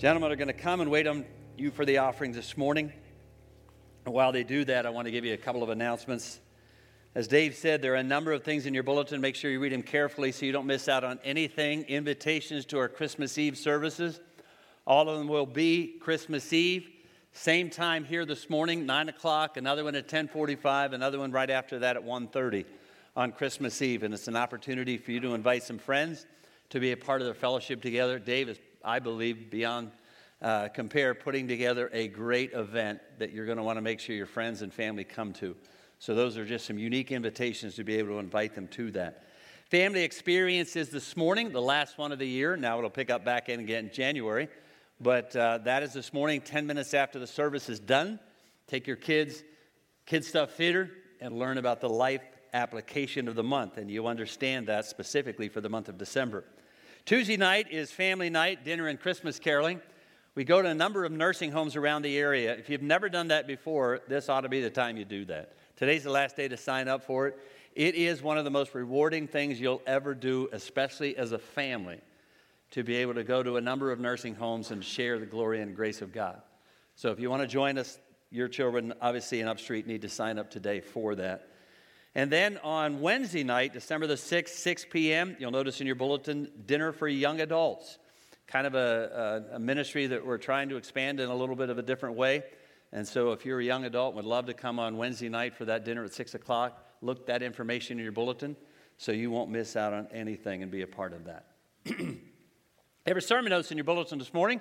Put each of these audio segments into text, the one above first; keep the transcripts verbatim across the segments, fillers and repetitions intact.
Gentlemen are going to come and wait on you for the offering this morning. And while they do that, I want to give you a couple of announcements. As Dave said, there are a number of things in your bulletin. Make sure you read them carefully so you don't miss out on anything. Invitations to our Christmas Eve services. All of them will be Christmas Eve. Same time here this morning, nine o'clock, another one at ten forty-five, another one right after that at one thirty on Christmas Eve. And it's an opportunity for you to invite some friends to be a part of the fellowship together. Dave is, I believe, beyond uh, compare, putting together a great event that you're going to want to make sure your friends and family come to. So those are just some unique invitations to be able to invite them to that. Family Experience is this morning, the last one of the year. Now it'll pick up back in again in January. But uh, that is this morning, ten minutes after the service is done. Take your kids, Kid Stuff Theater, and learn about the life application of the month. And you understand that specifically for the month of December. Tuesday night is family night, dinner and Christmas caroling. We go to a number of nursing homes around the area. If you've never done that before, this ought to be the time you do that. Today's the last day to sign up for it. It is one of the most rewarding things you'll ever do, especially as a family, to be able to go to a number of nursing homes and share the glory and grace of God. So if you want to join us, your children, obviously in Upstreet, need to sign up today for that. And then on Wednesday night, December the sixth, six p.m., you'll notice in your bulletin, Dinner for Young Adults, kind of a, a, a ministry that we're trying to expand in a little bit of a different way. And so if you're a young adult and would love to come on Wednesday night for that dinner at six o'clock, look that information in your bulletin so you won't miss out on anything and be a part of that. Every sermon notes in your bulletin this morning,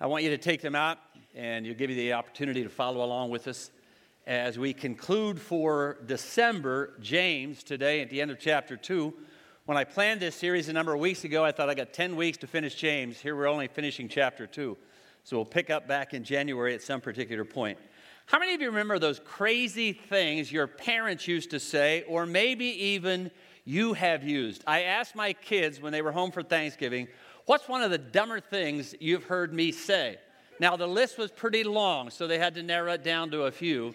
I want you to take them out, and you'll give you the opportunity to follow along with us as we conclude for December, James, today at the end of chapter two. When I planned this series a number of weeks ago, I thought I got ten weeks to finish James. Here we're only finishing chapter two. So we'll pick up back in January at some particular point. How many of you remember those crazy things your parents used to say, or maybe even you have used? I asked my kids when they were home for Thanksgiving, what's one of the dumber things you've heard me say? Now, the list was pretty long, so they had to narrow it down to a few.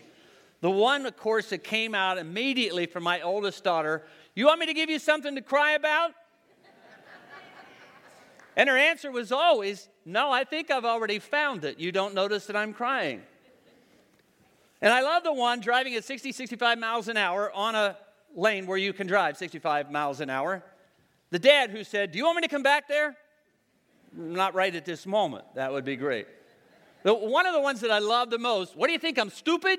The one, of course, that came out immediately from my oldest daughter, you want me to give you something to cry about? And her answer was always, no, I think I've already found it. You don't notice that I'm crying. And I love the one driving at sixty, sixty-five miles an hour on a lane where you can drive sixty-five miles an hour. The dad who said, do you want me to come back there? Not right at this moment. That would be great. But one of the ones that I love the most, what do you think, I'm stupid?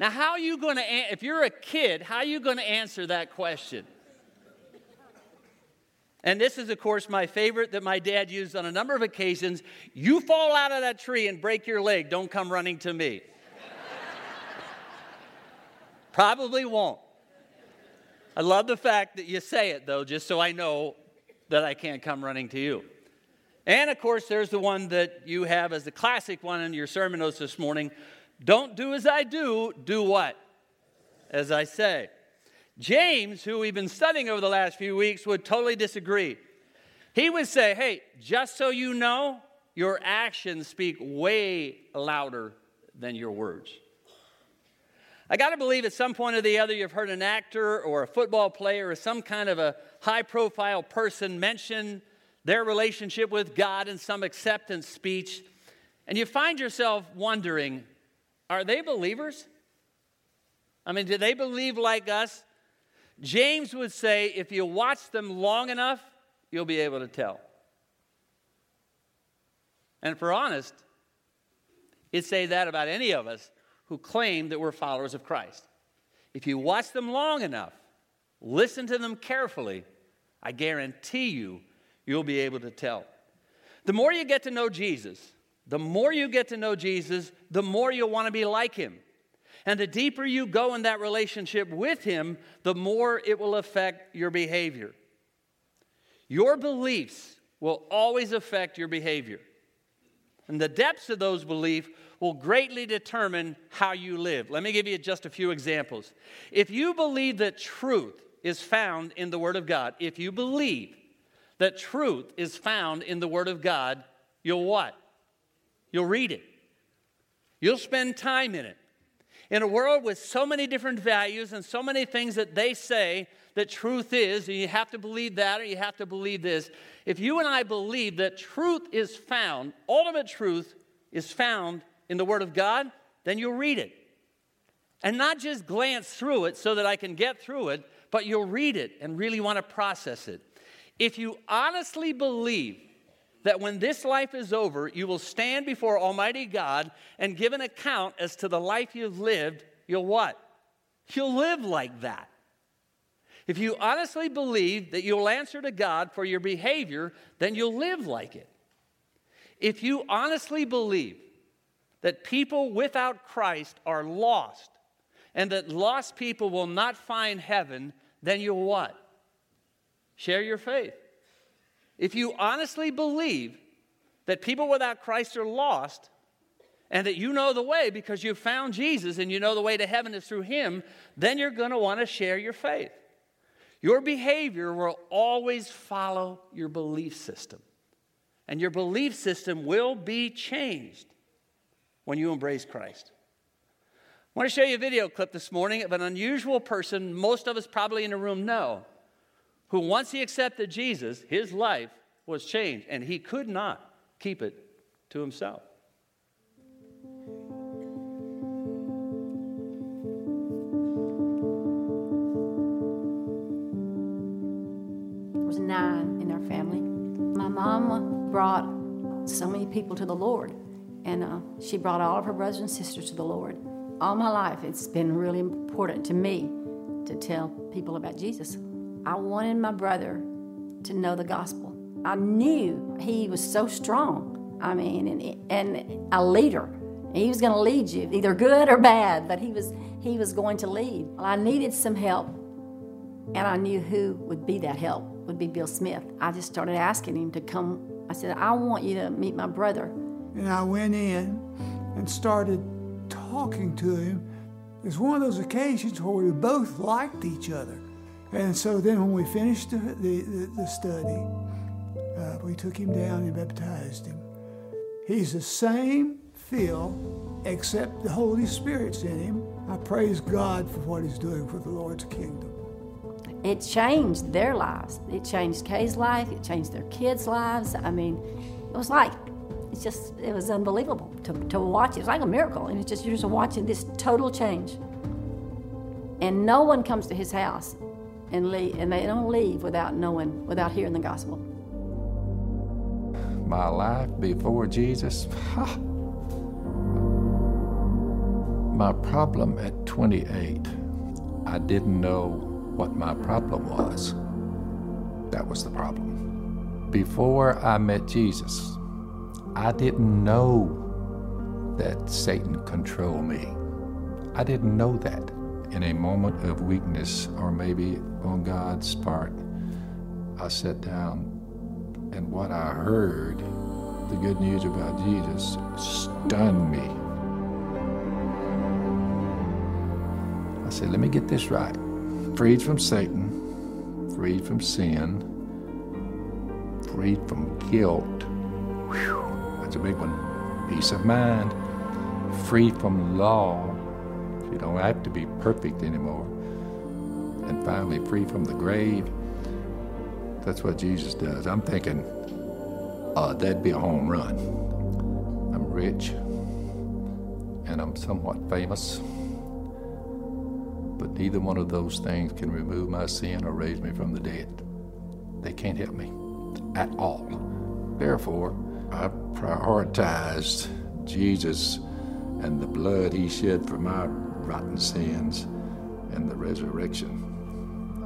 Now, how are you going to, if you're a kid, how are you going to answer that question? And this is, of course, my favorite that my dad used on a number of occasions. You fall out of that tree and break your leg. Don't come running to me. Probably won't. I love the fact that you say it, though, just so I know that I can't come running to you. And, of course, there's the one that you have as the classic one in your sermon notes this morning. Don't do as I do, do what? As I say. James, who we've been studying over the last few weeks, would totally disagree. He would say, hey, just so you know, your actions speak way louder than your words. I got to believe at some point or the other you've heard an actor or a football player or some kind of a high-profile person mention their relationship with God in some acceptance speech, and you find yourself wondering, are they believers? I mean, do they believe like us? James would say, if you watch them long enough, you'll be able to tell. And if we're honest, he'd say that about any of us who claim that we're followers of Christ. If you watch them long enough, listen to them carefully, I guarantee you, you'll be able to tell. The more you get to know Jesus, The more you get to know Jesus, the more you'll want to be like him. And the deeper you go in that relationship with him, the more it will affect your behavior. Your beliefs will always affect your behavior. And the depths of those beliefs will greatly determine how you live. Let me give you just a few examples. If you believe that truth is found in the Word of God, if you believe that truth is found in the Word of God, you'll what? You'll read it. You'll spend time in it. In a world with so many different values and so many things that they say, that truth is, and you have to believe that or you have to believe this. If you and I believe that truth is found, ultimate truth is found in the Word of God, then you'll read it. And not just glance through it so that I can get through it, but you'll read it and really want to process it. If you honestly believe that when this life is over, you will stand before Almighty God and give an account as to the life you've lived, you'll what? You'll live like that. If you honestly believe that you'll answer to God for your behavior, then you'll live like it. If you honestly believe that people without Christ are lost, and that lost people will not find heaven, then you'll what? Share your faith. If you honestly believe that people without Christ are lost, and that you know the way because you've found Jesus and you know the way to heaven is through him, then you're going to want to share your faith. Your behavior will always follow your belief system. And your belief system will be changed when you embrace Christ. I want to show you a video clip this morning of an unusual person most of us probably in the room know, who once he accepted Jesus, his life was changed, and he could not keep it to himself. Nine in our family. My mom brought so many people to the Lord, and uh, she brought all of her brothers and sisters to the Lord. All my life, it's been really important to me to tell people about Jesus. I wanted my brother to know the gospel. I knew he was so strong, I mean, and, and a leader. He was going to lead you, either good or bad, but he was he was going to lead. Well, I needed some help, and I knew who would be that help. Would be Bill Smith. I just started asking him to come. I said, I want you to meet my brother. And I went in and started talking to him. It was one of those occasions where we both liked each other. And so then when we finished the, the, the, the study, uh, we took him down and baptized him. He's the same Phil, except the Holy Spirit's in him. I praise God for what he's doing for the Lord's kingdom. It changed their lives. It changed Kay's life. It changed their kids' lives. I mean, it was like, it's just, it was unbelievable to, to watch. It was like a miracle. And it's just, you're just watching this total change. And no one comes to his house and leave, and they don't leave without knowing, without hearing the gospel. My life before Jesus. My problem at twenty-eight, I didn't know what my problem was. That was the problem. Before I met Jesus, I didn't know that Satan controlled me. I didn't know that. In a moment of weakness, or maybe on God's part, I sat down, and what I heard, the good news about Jesus, stunned me. I said, let me get this right. Freed from Satan, freed from sin, freed from guilt. Whew, that's a big one. Peace of mind. Freed from law. You don't have to be perfect anymore. And finally, free from the grave. That's what Jesus does. I'm thinking, uh, that'd be a home run. I'm rich, and I'm somewhat famous. But neither one of those things can remove my sin or raise me from the dead. They can't help me at all. Therefore, I prioritized Jesus and the blood he shed for my rotten sins and the resurrection.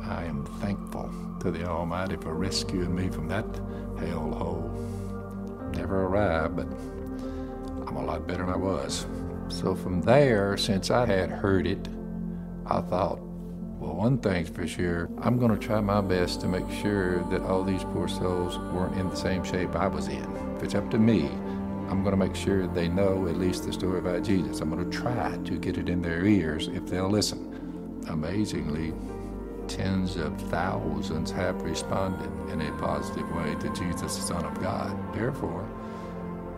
I am thankful to the Almighty for rescuing me from that hell hole. Never arrived, but I'm a lot better than I was. So from there, since I had heard it, I thought, well, one thing's for sure, I'm going to try my best to make sure that all these poor souls weren't in the same shape I was in. If it's up to me, I'm going to make sure they know at least the story about Jesus. I'm going to try to get it in their ears if they'll listen. Amazingly, tens of thousands have responded in a positive way to Jesus, the Son of God. Therefore,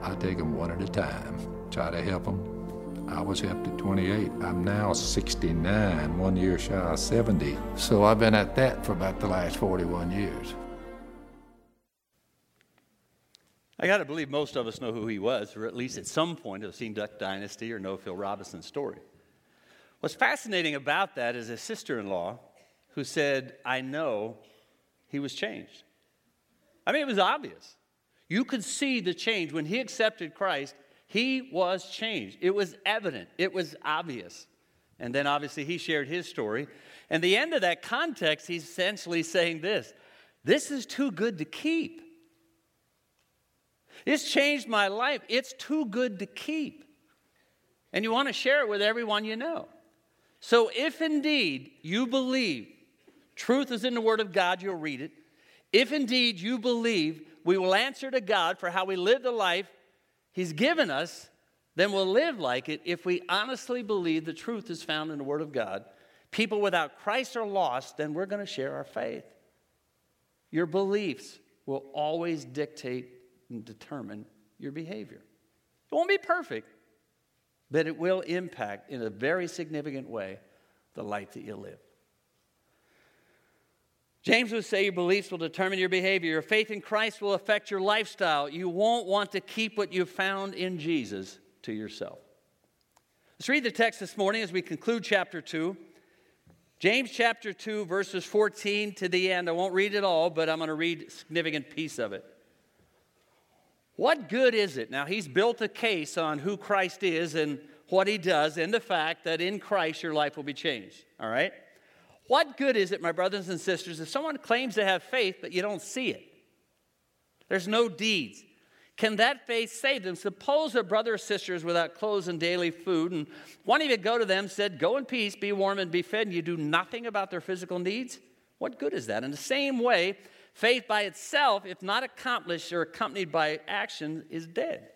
I take them one at a time, try to help them, I was up to twenty-eight. I'm now sixty-nine, one year shy of seventy. So I've been at that for about the last forty-one years. I got to believe most of us know who he was, or at least at some point have seen Duck Dynasty or know Phil Robertson's story. What's fascinating about that is his sister-in-law, who said, I know he was changed. I mean, it was obvious. You could see the change. When he accepted Christ, he was changed. It was evident. It was obvious. And then, obviously, he shared his story. And the end of that context, he's essentially saying this, this is too good to keep. It's changed my life. It's too good to keep. And you want to share it with everyone you know. So if indeed you believe truth is in the Word of God, you'll read it. If indeed you believe we will answer to God for how we live the life He's given us, then we'll live like it if we honestly believe the truth is found in the Word of God. People without Christ are lost, then we're going to share our faith. Your beliefs will always dictate and determine your behavior. It won't be perfect, but it will impact in a very significant way the life that you live. James would say your beliefs will determine your behavior. Your faith in Christ will affect your lifestyle. You won't want to keep what you found in Jesus to yourself. Let's read the text this morning as we conclude chapter two. James chapter two, verses fourteen to the end. I won't read it all, but I'm going to read a significant piece of it. What good is it? Now, he's built a case on who Christ is and what he does and the fact that in Christ your life will be changed, all right? What good is it, my brothers and sisters, if someone claims to have faith but you don't see it? There's no deeds. Can that faith save them? Suppose a brother or sister is without clothes and daily food, and one of you go to them and said, go in peace, be warm and be fed, and you do nothing about their physical needs? What good is that? In the same way, faith by itself, if not accomplished or accompanied by action, is dead.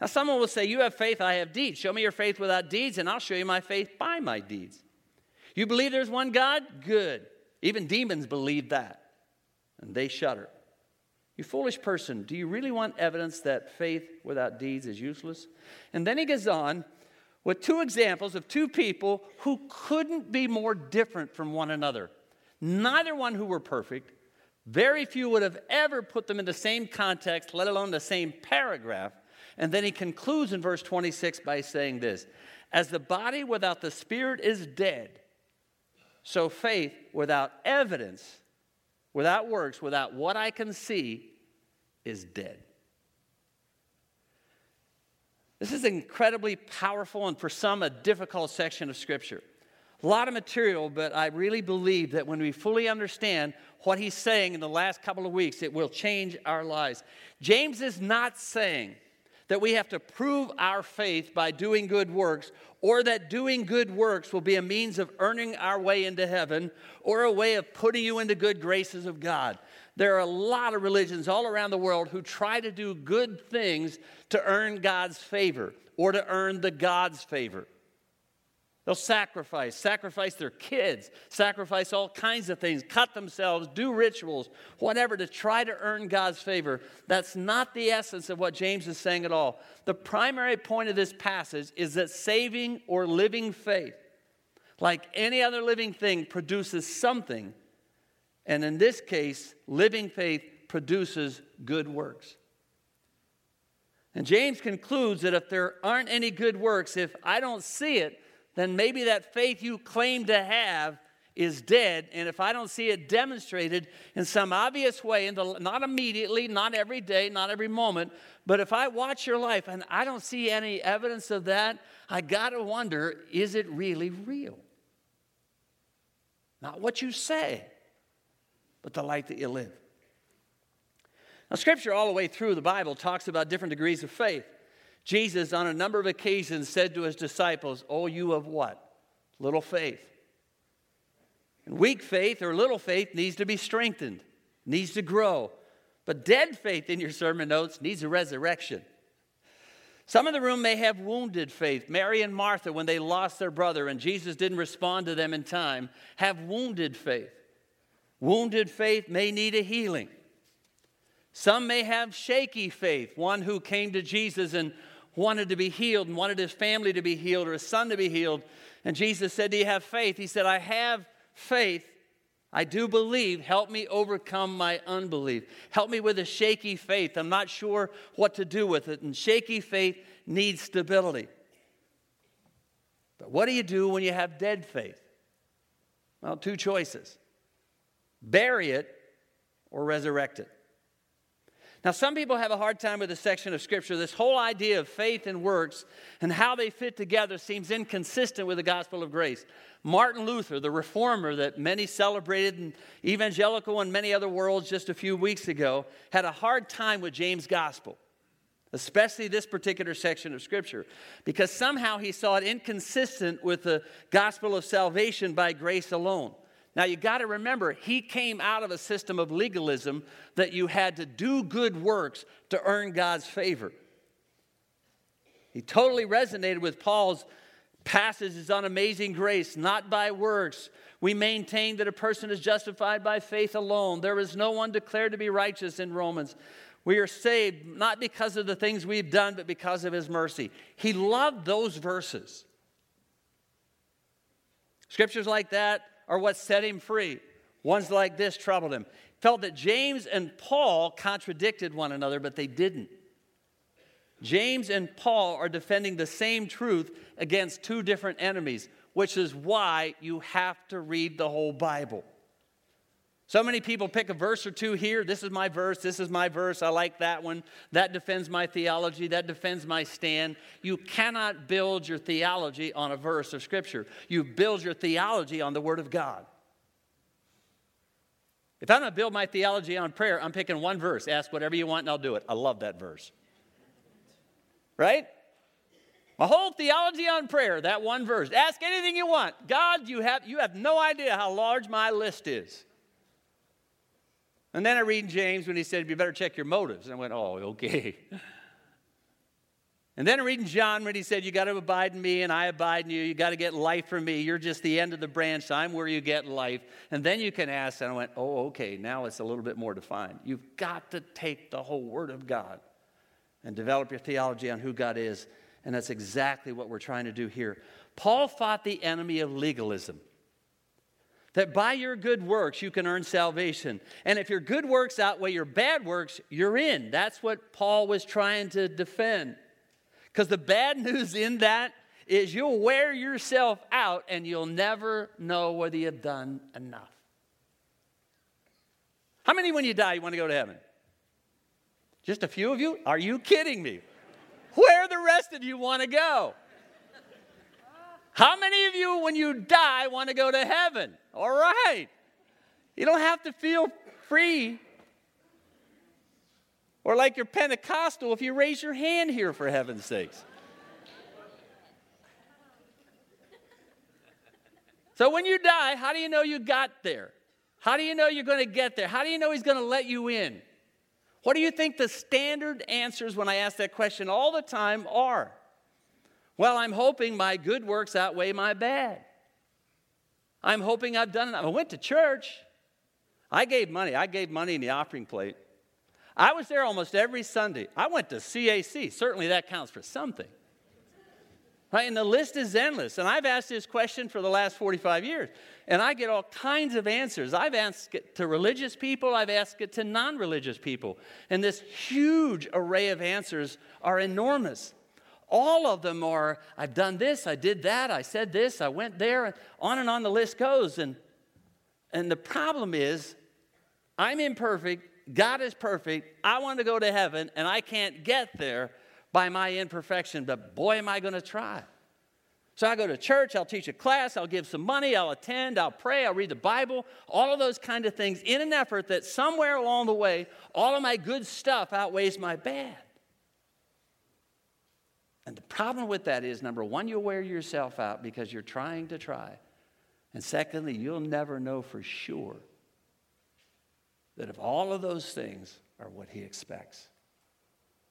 Now, someone will say, you have faith, I have deeds. Show me your faith without deeds, and I'll show you my faith by my deeds. You believe there's one God? Good. Even demons believe that, and they shudder. You foolish person, do you really want evidence that faith without deeds is useless? And then he goes on with two examples of two people who couldn't be more different from one another. Neither one who were perfect. Very few would have ever put them in the same context, let alone the same paragraph. And then he concludes in verse twenty-six by saying this, as the body without the spirit is dead, so faith without evidence, without works, without what I can see, is dead. This is an incredibly powerful and for some a difficult section of Scripture. A lot of material, but I really believe that when we fully understand what he's saying in the last couple of weeks, it will change our lives. James is not saying that we have to prove our faith by doing good works, or that doing good works will be a means of earning our way into heaven, or a way of putting you into good graces of God. There are a lot of religions all around the world who try to do good things to earn God's favor, or to earn the God's favor. They'll sacrifice, sacrifice their kids, sacrifice all kinds of things, cut themselves, do rituals, whatever, to try to earn God's favor. That's not the essence of what James is saying at all. The primary point of this passage is that saving or living faith, like any other living thing, produces something. And in this case, living faith produces good works. And James concludes that if there aren't any good works, if I don't see it, then maybe that faith you claim to have is dead. And if I don't see it demonstrated in some obvious way, in the, not immediately, not every day, not every moment, but if I watch your life and I don't see any evidence of that, I got to wonder, is it really real? Not what you say, but the life that you live. Now, Scripture all the way through the Bible talks about different degrees of faith. Jesus, on a number of occasions, said to his disciples, oh, you of what? Little faith. And weak faith or little faith needs to be strengthened, needs to grow. But dead faith, in your sermon notes, needs a resurrection. Some of the room may have wounded faith. Mary and Martha, when they lost their brother and Jesus didn't respond to them in time, have wounded faith. Wounded faith may need a healing. Some may have shaky faith, one who came to Jesus and wanted to be healed and wanted his family to be healed or his son to be healed. And Jesus said, do you have faith? He said, I have faith. I do believe. Help me overcome my unbelief. Help me with a shaky faith. I'm not sure what to do with it. And shaky faith needs stability. But what do you do when you have dead faith? Well, two choices. Bury it or resurrect it. Now, some people have a hard time with this section of Scripture. This whole idea of faith and works and how they fit together seems inconsistent with the gospel of grace. Martin Luther, the reformer that many celebrated in evangelical and many other worlds just a few weeks ago, had a hard time with James' gospel, especially this particular section of Scripture, because somehow he saw it inconsistent with the gospel of salvation by grace alone. Now, you got to remember, he came out of a system of legalism that you had to do good works to earn God's favor. He totally resonated with Paul's passages on amazing grace, not by works. We maintain that a person is justified by faith alone. There is no one declared to be righteous in Romans. We are saved not because of the things we've done, but because of his mercy. He loved those verses. Scriptures like that are what set him free. Ones like this troubled him. Felt that James and Paul contradicted one another, but they didn't. James and Paul are defending the same truth against two different enemies, which is why you have to read the whole Bible. So many people pick a verse or two here. This is my verse. This is my verse. I like that one. That defends my theology. That defends my stand. You cannot build your theology on a verse of Scripture. You build your theology on the Word of God. If I'm going to build my theology on prayer, I'm picking one verse. Ask whatever you want and I'll do it. I love that verse. Right? My whole theology on prayer, that one verse. Ask anything you want. God, you have, you have no idea how large my list is. And then I read in James when he said, you better check your motives. And I went, oh, okay. And then I read in John when he said, you got to abide in me and I abide in you. You got to get life from me. You're just the end of the branch. I'm where you get life. And then you can ask. And I went, oh, okay. Now it's a little bit more defined. You've got to take the whole Word of God and develop your theology on who God is. And that's exactly what we're trying to do here. Paul fought the enemy of legalism. That by your good works, you can earn salvation. And if your good works outweigh your bad works, you're in. That's what Paul was trying to defend. Because the bad news in that is you'll wear yourself out and you'll never know whether you've done enough. How many, when you die, you want to go to heaven? Just a few of you? Are you kidding me? Where the rest of you want to go? How many of you, when you die, want to go to heaven? All right. You don't have to feel free. Or like you're Pentecostal if you raise your hand here, for heaven's sakes. So when you die, how do you know you got there? How do you know you're going to get there? How do you know he's going to let you in? What do you think the standard answers when I ask that question all the time are? Well, I'm hoping my good works outweigh my bad. I'm hoping I've done enough. I went to church. I gave money. I gave money in the offering plate. I was there almost every Sunday. I went to C A C. Certainly that counts for something. Right? And the list is endless. And I've asked this question for the last forty-five years. And I get all kinds of answers. I've asked it to religious people. I've asked it to non-religious people. And this huge array of answers are enormous. All of them are, I've done this, I did that, I said this, I went there, on and on the list goes. And, and the problem is, I'm imperfect, God is perfect, I want to go to heaven, and I can't get there by my imperfection, but boy, am I going to try. So I go to church, I'll teach a class, I'll give some money, I'll attend, I'll pray, I'll read the Bible, all of those kind of things in an effort that somewhere along the way, all of my good stuff outweighs my bad. And the problem with that is, number one, you'll wear yourself out because you're trying to try. And secondly, you'll never know for sure that if all of those things are what he expects.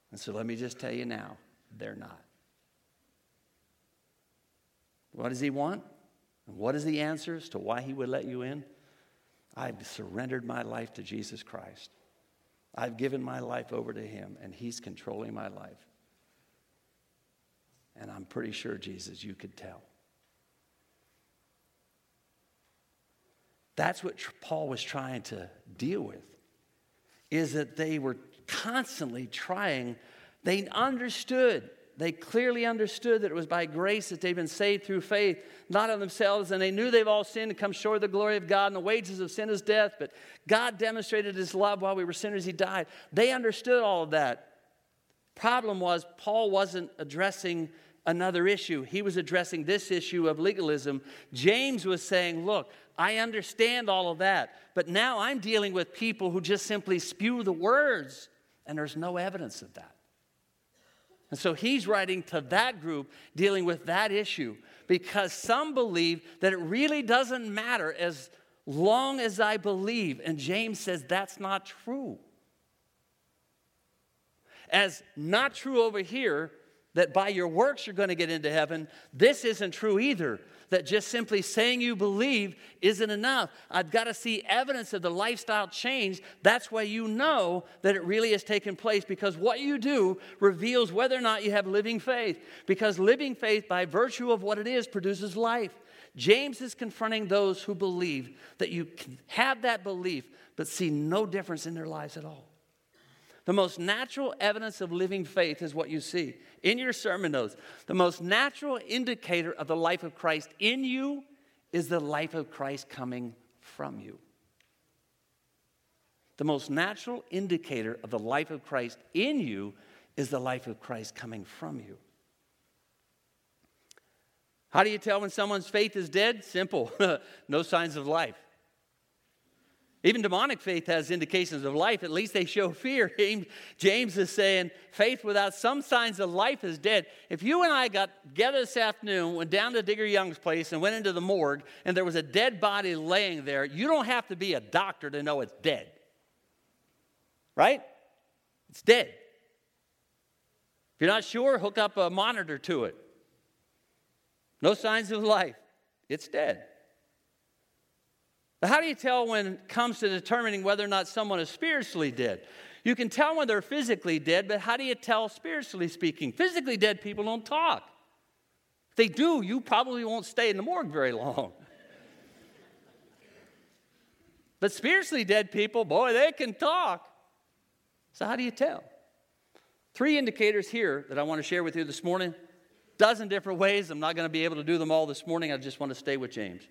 And so let me just tell you now, they're not. What does he want? And what is the answer as to why he would let you in? I've surrendered my life to Jesus Christ. I've given my life over to him, and he's controlling my life. And I'm pretty sure, Jesus, you could tell. That's what Paul was trying to deal with, is that they were constantly trying. They understood, they clearly understood that it was by grace that they've been saved through faith, not of themselves, and they knew they've all sinned and come short of the glory of God, and the wages of sin is death, but God demonstrated his love while we were sinners, he died. They understood all of that. Problem was, Paul wasn't addressing another issue. He was addressing this issue of legalism. James was saying, look, I understand all of that, but now I'm dealing with people who just simply spew the words, and there's no evidence of that. And so he's writing to that group dealing with that issue, because some believe that it really doesn't matter as long as I believe. And James says that's not true. As not true over here, that by your works you're going to get into heaven, this isn't true either. That just simply saying you believe isn't enough. I've got to see evidence of the lifestyle change. That's why you know that it really has taken place, because what you do reveals whether or not you have living faith. Because living faith, by virtue of what it is, produces life. James is confronting those who believe that you can have that belief but see no difference in their lives at all. The most natural evidence of living faith is what you see. In your sermon notes, the most natural indicator of the life of Christ in you is the life of Christ coming from you. The most natural indicator of the life of Christ in you is the life of Christ coming from you. How do you tell when someone's faith is dead? Simple. No signs of life. Even demonic faith has indications of life. At least they show fear. James is saying faith without some signs of life is dead. If you and I got together this afternoon, went down to Digger Young's place and went into the morgue, and there was a dead body laying there, you don't have to be a doctor to know it's dead. Right? It's dead. If you're not sure, hook up a monitor to it. No signs of life. It's dead. But how do you tell when it comes to determining whether or not someone is spiritually dead? You can tell when they're physically dead, but how do you tell spiritually speaking? Physically dead people don't talk. If they do, you probably won't stay in the morgue very long. But spiritually dead people, boy, they can talk. So how do you tell? Three indicators here that I want to share with you this morning. Dozen different ways. I'm not going to be able to do them all this morning. I just want to stay with James.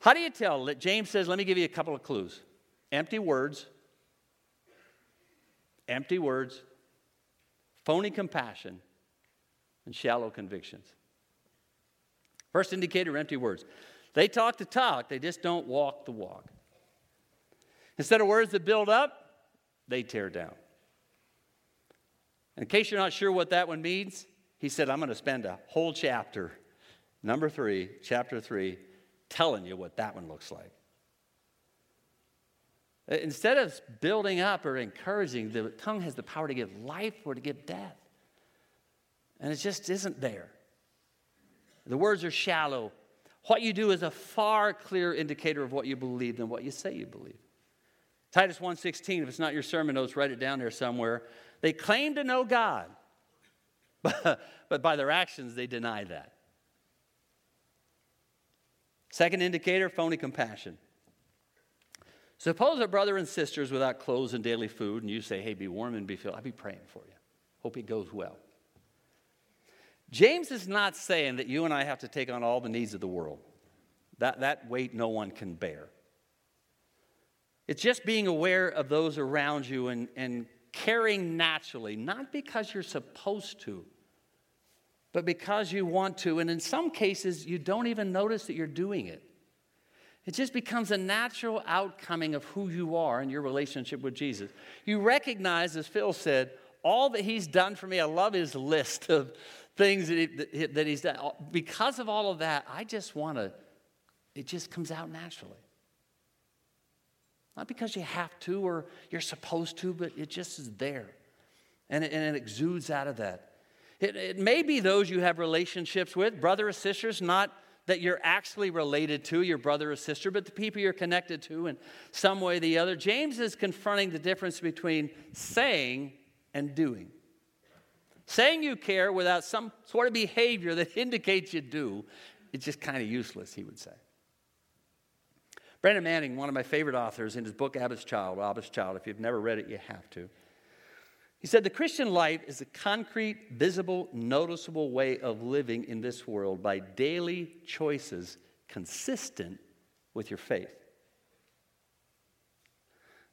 How do you tell? James says, let me give you a couple of clues. Empty words. Empty words. Phony compassion. And shallow convictions. First indicator, empty words. They talk the talk. They just don't walk the walk. Instead of words that build up, they tear down. In case you're not sure what that one means, he said, I'm going to spend a whole chapter. Number three, chapter three. Telling you what that one looks like. Instead of building up or encouraging, the tongue has the power to give life or to give death. And it just isn't there. The words are shallow. What you do is a far clearer indicator of what you believe than what you say you believe. Titus one sixteen, if it's not your sermon notes, write it down there somewhere. They claim to know God, but by their actions they deny that. Second indicator, phony compassion. Suppose a brother and sister is without clothes and daily food, and you say, hey, be warm and be filled. I'll be praying for you. Hope it goes well. James is not saying that you and I have to take on all the needs of the world. That, that weight no one can bear. It's just being aware of those around you and, and caring naturally, not because you're supposed to, but because you want to, and in some cases, you don't even notice that you're doing it. It just becomes a natural outcoming of who you are and your relationship with Jesus. You recognize, as Phil said, all that he's done for me. I love his list of things that, he, that he's done. Because of all of that, I just want to, it just comes out naturally. Not because you have to or you're supposed to, but it just is there. And it, and it exudes out of that. It, it may be those you have relationships with, brother or sisters, not that you're actually related to your brother or sister, but the people you're connected to in some way or the other. James is confronting the difference between saying and doing. Saying you care without some sort of behavior that indicates you do is just kind of useless, he would say. Brennan Manning, one of my favorite authors, in his book Abbott's Child, Abbott's Child, if you've never read it, you have to. He said, the Christian life is a concrete, visible, noticeable way of living in this world by daily choices consistent with your faith.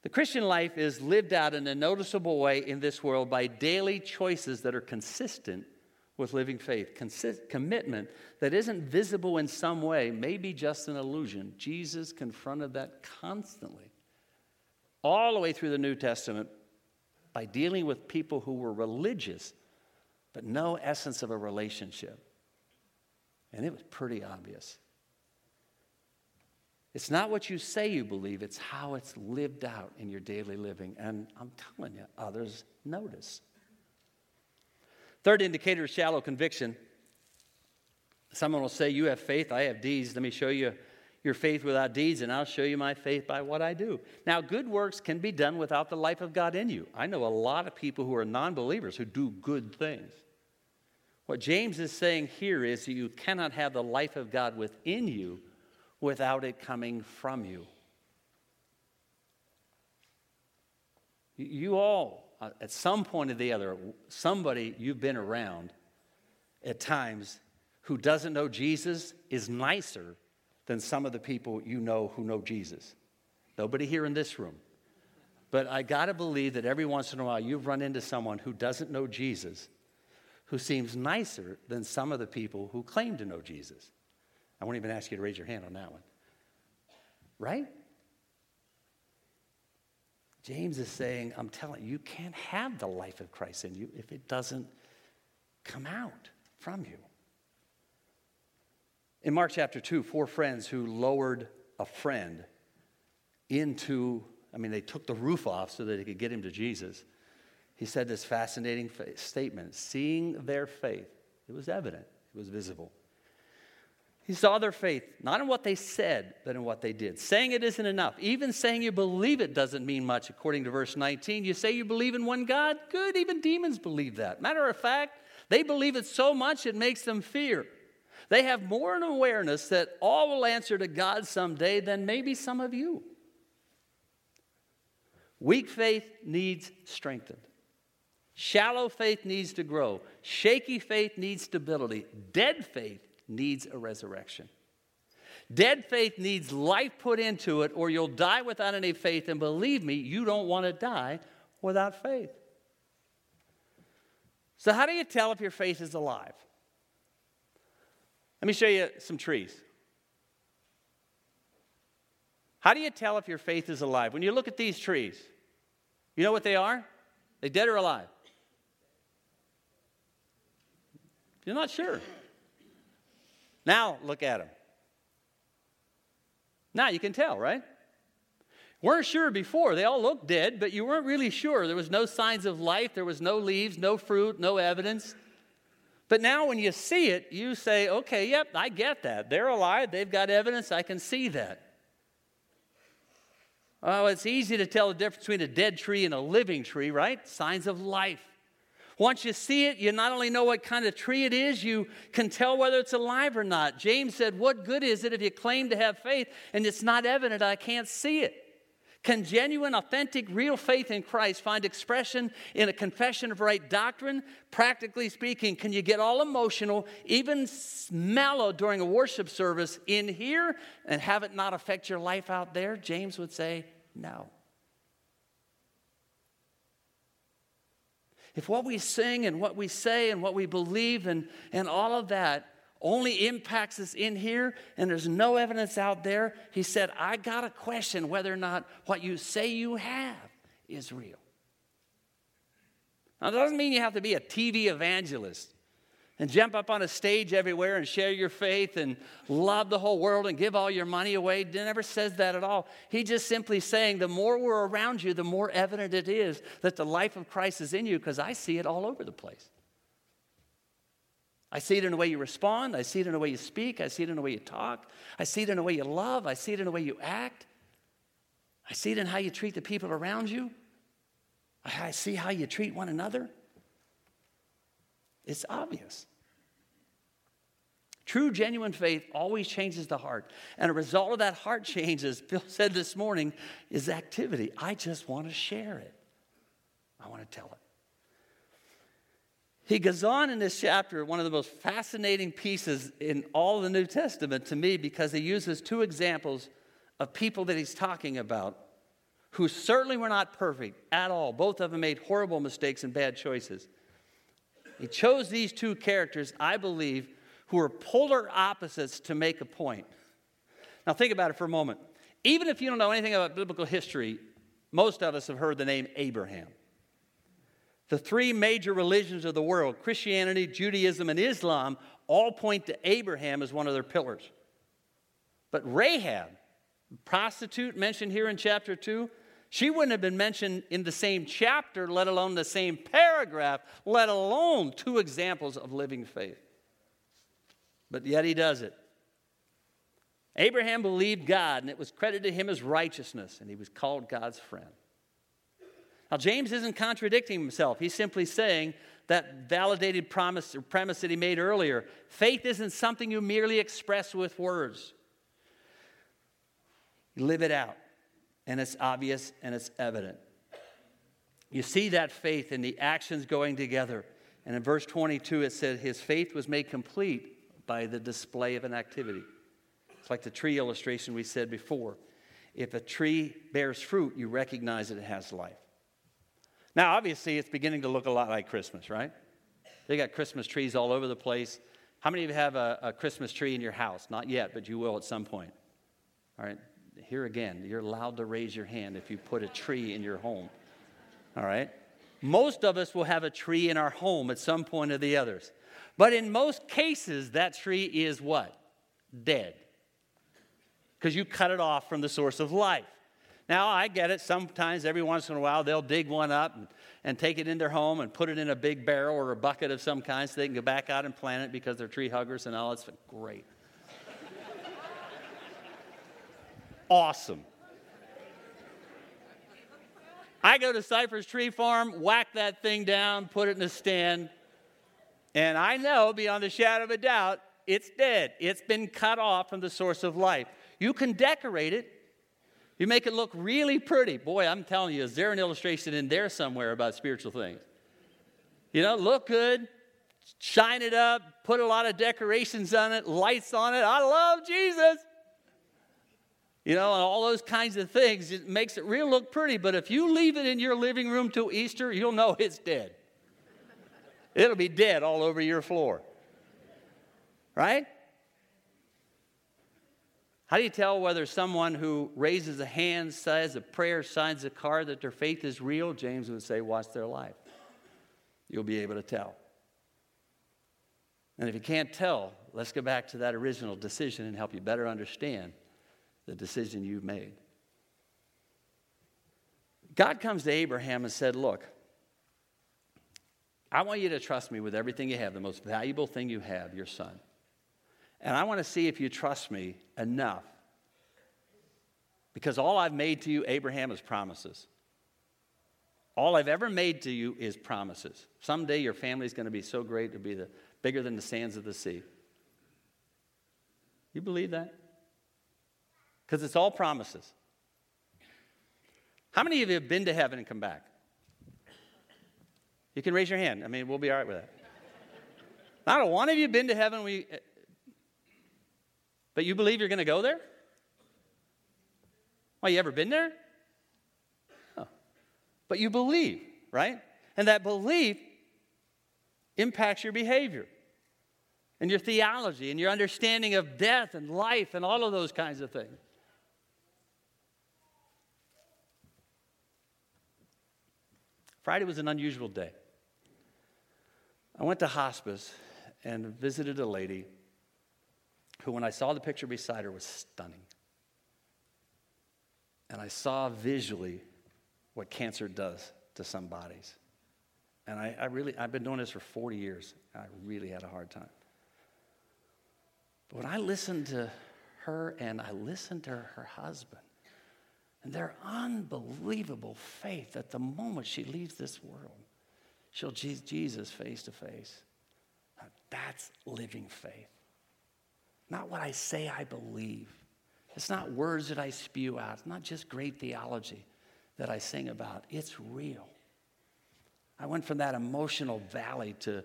The Christian life is lived out in a noticeable way in this world by daily choices that are consistent with living faith. Consist- commitment that isn't visible in some way, maybe just an illusion. Jesus confronted that constantly, all the way through the New Testament, by dealing with people who were religious, but no essence of a relationship. And it was pretty obvious. It's not what you say you believe, it's how it's lived out in your daily living. And I'm telling you, others notice. Third indicator is shallow conviction. Someone will say, you have faith, I have deeds. Let me show you your faith without deeds, and I'll show you my faith by what I do. Now, good works can be done without the life of God in you. I know a lot of people who are non-believers who do good things. What James is saying here is that you cannot have the life of God within you without it coming from you. You all, at some point or the other, somebody you've been around at times who doesn't know Jesus is nicer than some of the people you know who know Jesus. Nobody here in this room. But I got to believe that every once in a while you've run into someone who doesn't know Jesus who seems nicer than some of the people who claim to know Jesus. I won't even ask you to raise your hand on that one. Right? James is saying, I'm telling you, you can't have the life of Christ in you if it doesn't come out from you. In Mark chapter two, four friends who lowered a friend into, I mean, they took the roof off so that they could get him to Jesus. He said this fascinating fa- statement, seeing their faith. It was evident. It was visible. He saw their faith, not in what they said, but in what they did. Saying it isn't enough. Even saying you believe it doesn't mean much, according to verse nineteen. You say you believe in one God? Good, even demons believe that. Matter of fact, they believe it so much it makes them fear. They have more an awareness that all will answer to God someday than maybe some of you. Weak faith needs strengthened. Shallow faith needs to grow. Shaky faith needs stability. Dead faith needs a resurrection. Dead faith needs life put into it, or you'll die without any faith. And believe me, you don't want to die without faith. So how do you tell if your faith is alive? Let me show you some trees. How do you tell if your faith is alive? When you look at these trees, you know what they are? They dead or alive? You're not sure. Now look at them. Now you can tell, right? Weren't sure before. They all looked dead, but you weren't really sure. There was no signs of life. There was no leaves, no fruit, no evidence. But now when you see it, you say, okay, yep, I get that. They're alive. They've got evidence. I can see that. Oh, it's easy to tell the difference between a dead tree and a living tree, right? Signs of life. Once you see it, you not only know what kind of tree it is, you can tell whether it's alive or not. James said, what good is it if you claim to have faith and it's not evident? I can't see it. Can genuine, authentic, real faith in Christ find expression in a confession of right doctrine? Practically speaking, can you get all emotional, even mellow during a worship service in here and have it not affect your life out there? James would say, no. If what we sing and what we say and what we believe and, and all of that only impacts us in here, and there's no evidence out there, he said, I got to question whether or not what you say you have is real. Now, that doesn't mean you have to be a T V evangelist and jump up on a stage everywhere and share your faith and love the whole world and give all your money away. He never says that at all. He just simply saying the more we're around you, the more evident it is that the life of Christ is in you, because I see it all over the place. I see it in the way you respond. I see it in the way you speak. I see it in the way you talk. I see it in the way you love. I see it in the way you act. I see it in how you treat the people around you. I see how you treat one another. It's obvious. True, genuine faith always changes the heart. And a result of that heart change, as Bill said this morning, is activity. I just want to share it. I want to tell it. He goes on in this chapter, one of the most fascinating pieces in all the New Testament to me, because he uses two examples of people that he's talking about who certainly were not perfect at all. Both of them made horrible mistakes and bad choices. He chose these two characters, I believe, who are polar opposites to make a point. Now think about it for a moment. Even if you don't know anything about biblical history, most of us have heard the name Abraham. The three major religions of the world, Christianity, Judaism, and Islam, all point to Abraham as one of their pillars. But Rahab, prostitute mentioned here in chapter two, she wouldn't have been mentioned in the same chapter, let alone the same paragraph, let alone two examples of living faith. But yet he does it. Abraham believed God, and it was credited to him as righteousness, and he was called God's friend. Now, James isn't contradicting himself. He's simply saying that validated promise or premise that he made earlier. Faith isn't something you merely express with words. You live it out, and it's obvious and it's evident. You see that faith in the actions going together. And in verse twenty-two, it said, his faith was made complete by the display of an activity. It's like the tree illustration we said before. If a tree bears fruit, you recognize that it has life. Now, obviously, it's beginning to look a lot like Christmas, right? They got Christmas trees all over the place. How many of you have a, a Christmas tree in your house? Not yet, but you will at some point. All right, here again, you're allowed to raise your hand if you put a tree in your home. All right? Most of us will have a tree in our home at some point or the others. But in most cases, that tree is what? Dead. Because you cut it off from the source of life. Now, I get it. Sometimes, every once in a while, they'll dig one up and, and take it in their home and put it in a big barrel or a bucket of some kind so they can go back out and plant it because they're tree huggers and all. It's great. Awesome. I go to Cypress Tree Farm, whack that thing down, put it in a stand, and I know beyond a shadow of a doubt it's dead. It's been cut off from the source of life. You can decorate it. You make it look really pretty. Boy, I'm telling you, is there an illustration in there somewhere about spiritual things? You know, look good, shine it up, put a lot of decorations on it, lights on it. I love Jesus. You know, and all those kinds of things. It makes it real look pretty, but if you leave it in your living room till Easter, you'll know it's dead. It'll be dead all over your floor. Right? How do you tell whether someone who raises a hand, says a prayer, signs a card that their faith is real? James would say, watch their life. You'll be able to tell. And if you can't tell, let's go back to that original decision and help you better understand the decision you've made. God comes to Abraham and said, look, I want you to trust me with everything you have, the most valuable thing you have, your son. And I want to see if you trust me enough. Because all I've made to you, Abraham, is promises. All I've ever made to you is promises. Someday your family's going to be so great, it'll be the, bigger than the sands of the sea. You believe that? Because it's all promises. How many of you have been to heaven and come back? You can raise your hand. I mean, we'll be all right with that. Not a one of you been to heaven when you... But you believe you're going to go there? Well, you ever been there? No. But you believe, right? And that belief impacts your behavior and your theology and your understanding of death and life and all of those kinds of things. Friday was an unusual day. I went to hospice and visited a lady who, when I saw the picture beside her, was stunning. And I saw visually what cancer does to some bodies. And I, I really, I've been doing this for forty years, and I really had a hard time. But when I listened to her and I listened to her husband, and their unbelievable faith that the moment she leaves this world, she'll see Jesus face to face. That's living faith. Not what I say I believe. It's not words that I spew out. It's not just great theology that I sing about. It's real. I went from that emotional valley to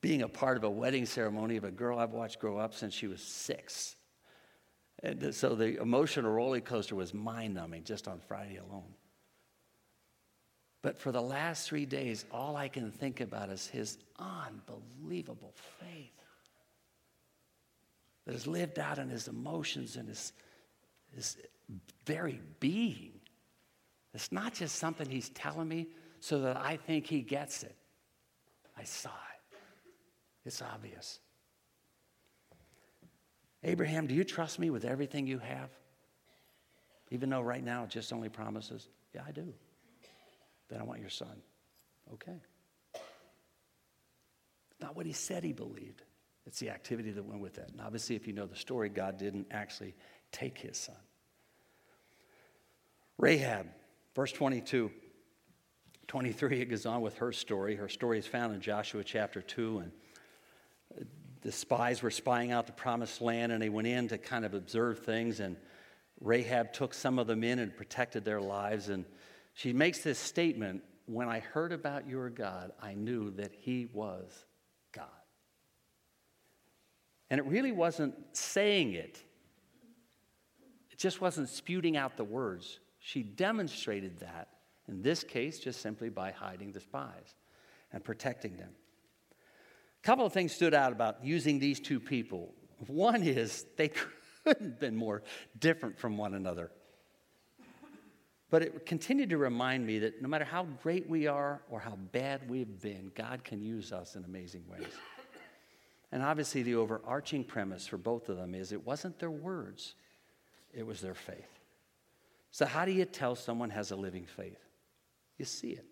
being a part of a wedding ceremony of a girl I've watched grow up since she was six. And so the emotional roller coaster was mind-numbing just on Friday alone. But for the last three days, all I can think about is his unbelievable faith that has lived out in his emotions and his, his very being. It's not just something he's telling me so that I think he gets it. I saw it. It's obvious. Abraham, do you trust me with everything you have? Even though right now it just only promises, yeah, I do. Then I want your son. Okay. Not what he said he believed. It's the activity that went with that. And obviously, if you know the story, God didn't actually take his son. Rahab, verse twenty-two, twenty-three, it goes on with her story. Her story is found in Joshua chapter two. And the spies were spying out the promised land, and they went in to kind of observe things. And Rahab took some of the men and protected their lives. And she makes this statement, when I heard about your God, I knew that he was God. And it really wasn't saying it. It just wasn't spewing out the words. She demonstrated that, in this case, just simply by hiding the spies and protecting them. A couple of things stood out about using these two people. One is they couldn't have been more different from one another. But it continued to remind me that no matter how great we are or how bad we've been, God can use us in amazing ways. And obviously the overarching premise for both of them is it wasn't their words, it was their faith. So how do you tell someone has a living faith? You see it.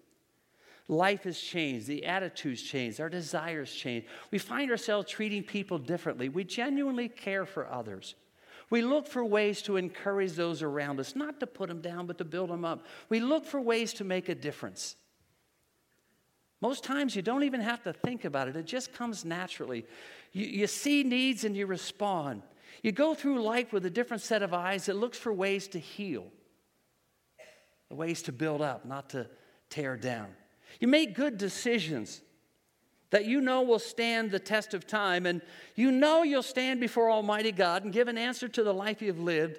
Life has changed. The attitudes change. Our desires change. We find ourselves treating people differently. We genuinely care for others. We look for ways to encourage those around us, not to put them down, but to build them up. We look for ways to make a difference. Most times you don't even have to think about it. It just comes naturally. You, you see needs and you respond. You go through life with a different set of eyes that looks for ways to heal, ways to build up, not to tear down. You make good decisions that you know will stand the test of time, and you know you'll stand before Almighty God and give an answer to the life you've lived,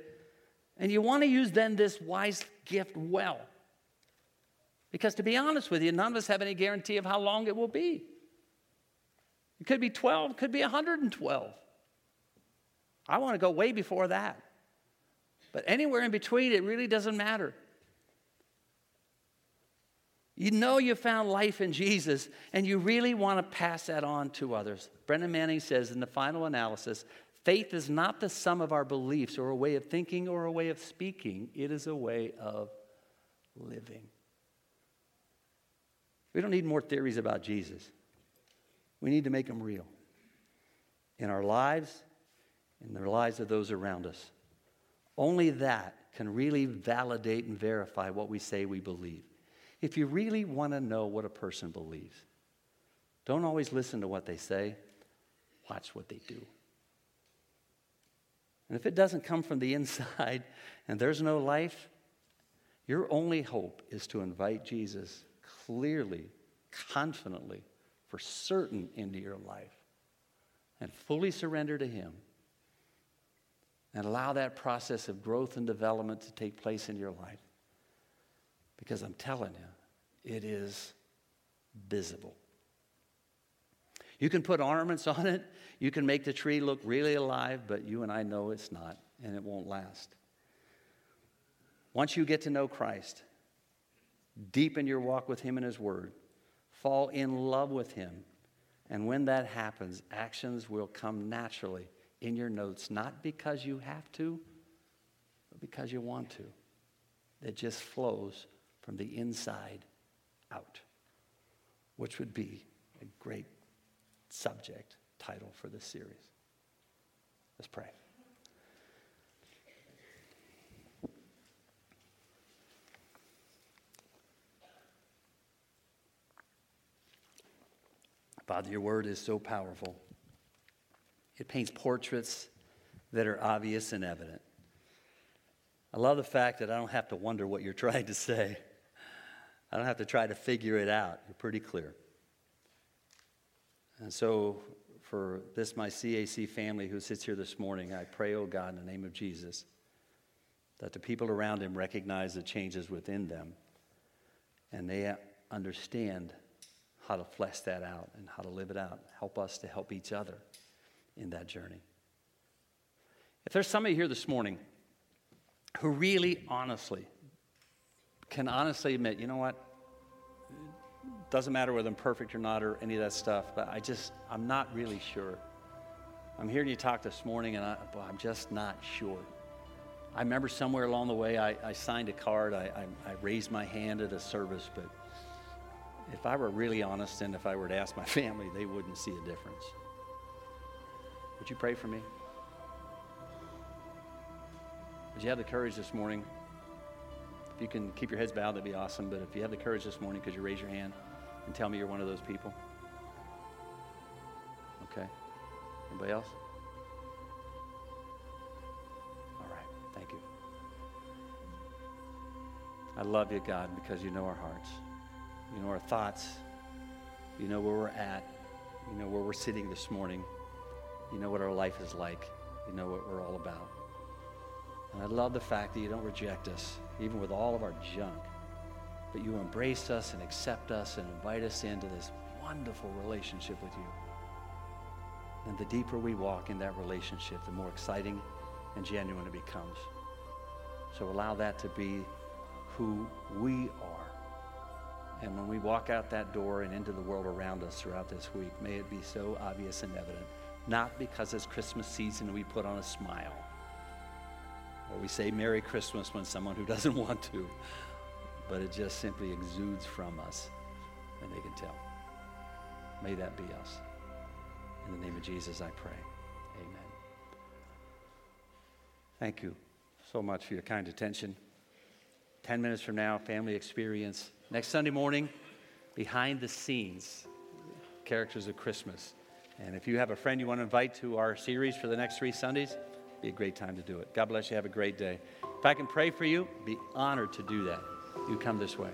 and you want to use then this wise gift well. Because to be honest with you, none of us have any guarantee of how long it will be. It could be twelve, it could be one hundred twelve. I want to go way before that. But anywhere in between, it really doesn't matter. You know you found life in Jesus, and you really want to pass that on to others. Brennan Manning says in the final analysis, faith is not the sum of our beliefs or a way of thinking or a way of speaking. It is a way of living. We don't need more theories about Jesus. We need to make them real in our lives, in the lives of those around us. Only that can really validate and verify what we say we believe. If you really want to know what a person believes, don't always listen to what they say. Watch what they do. And if it doesn't come from the inside and there's no life, your only hope is to invite Jesus clearly, confidently, for certain into your life and fully surrender to him and allow that process of growth and development to take place in your life. Because I'm telling you, it is visible. You can put ornaments on it. You can make the tree look really alive, but you and I know it's not, and it won't last. Once you get to know Christ, deepen your walk with him and his word, fall in love with him, and when that happens, actions will come naturally in your notes, not because you have to, but because you want to. That just flows from the inside out, which would be a great subject title for this series. Let's pray. Father, your word is so powerful. It paints portraits that are obvious and evident. I love the fact that I don't have to wonder what you're trying to say. I don't have to try to figure it out. You're pretty clear. And so for this, my C A C family who sits here this morning, I pray, oh God, in the name of Jesus, that the people around him recognize the changes within them and they understand how to flesh that out and how to live it out. Help us to help each other in that journey. If there's somebody here this morning who really honestly can honestly admit, you know what, it doesn't matter whether I'm perfect or not or any of that stuff, but I just, I'm not really sure. I'm hearing you talk this morning and I, well, I'm just not sure. I remember somewhere along the way I, I signed a card, I, I, I raised my hand at a service, but if I were really honest and if I were to ask my family, they wouldn't see a difference. Would you pray for me? Would you have the courage this morning? If you can keep your heads bowed, that'd be awesome, but if you have the courage this morning, could you raise your hand and tell me you're one of those people? Okay. Anybody else? I love you, God, because you know our hearts. You know our thoughts. You know where we're at. You know where we're sitting this morning. You know what our life is like. You know what we're all about. And I love the fact that you don't reject us, even with all of our junk, but you embrace us and accept us and invite us into this wonderful relationship with you. And the deeper we walk in that relationship, the more exciting and genuine it becomes. So allow that to be who we are. And when we walk out that door and into the world around us throughout this week, may it be so obvious and evident, not because it's Christmas season we put on a smile, or we say Merry Christmas when someone who doesn't want to, but it just simply exudes from us and they can tell. May that be us. In the name of Jesus I pray, amen. Thank you so much for your kind attention. Ten minutes from now, family experience. Next Sunday morning, behind the scenes, characters of Christmas. And if you have a friend you want to invite to our series for the next three Sundays, it'd be a great time to do it. God bless you. Have a great day. If I can pray for you, be honored to do that. You come this way.